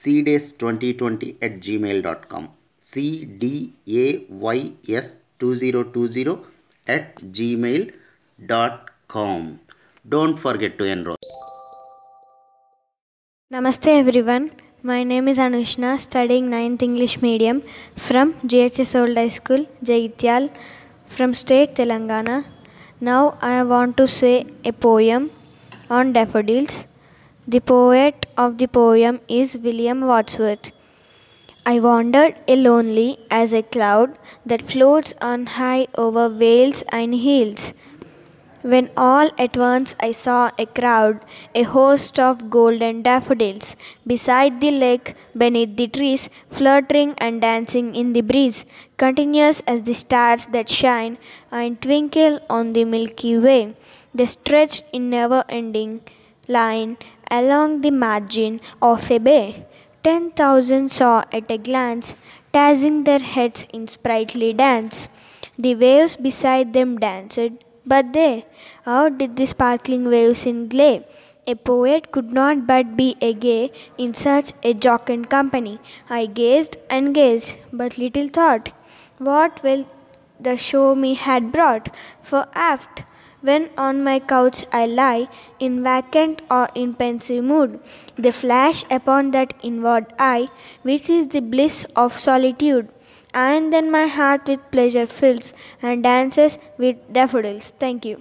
cdays2020@gmail.com cdays2020@gmail.com. Don't forget to enroll. Namaste everyone. My name is Anushna, studying 9th English medium from GHS Old High School, Jagityal, from state Telangana. Now I want to say a poem on daffodils. The poet of the poem is William Wordsworth. I wandered lonely as a cloud that floats on high over vales and hills, when all at once I saw a crowd, a host of golden daffodils, beside the lake, beneath the trees, fluttering and dancing in the breeze, continuous as the stars that shine and twinkle on the Milky Way. They stretched in never-ending line along the margin of a bay. 10,000 saw at a glance, tossing their heads in sprightly dance. The waves beside them danced, but they outdid the sparkling waves in play. A poet could not but be a gay in such a jocund company. I gazed and gazed, but little thought what will the show me had brought. For aft, when on my couch I lie, in vacant or in pensive mood, they flash upon that inward eye, which is the bliss of solitude. And then my heart with pleasure fills and dances with daffodils. Thank you.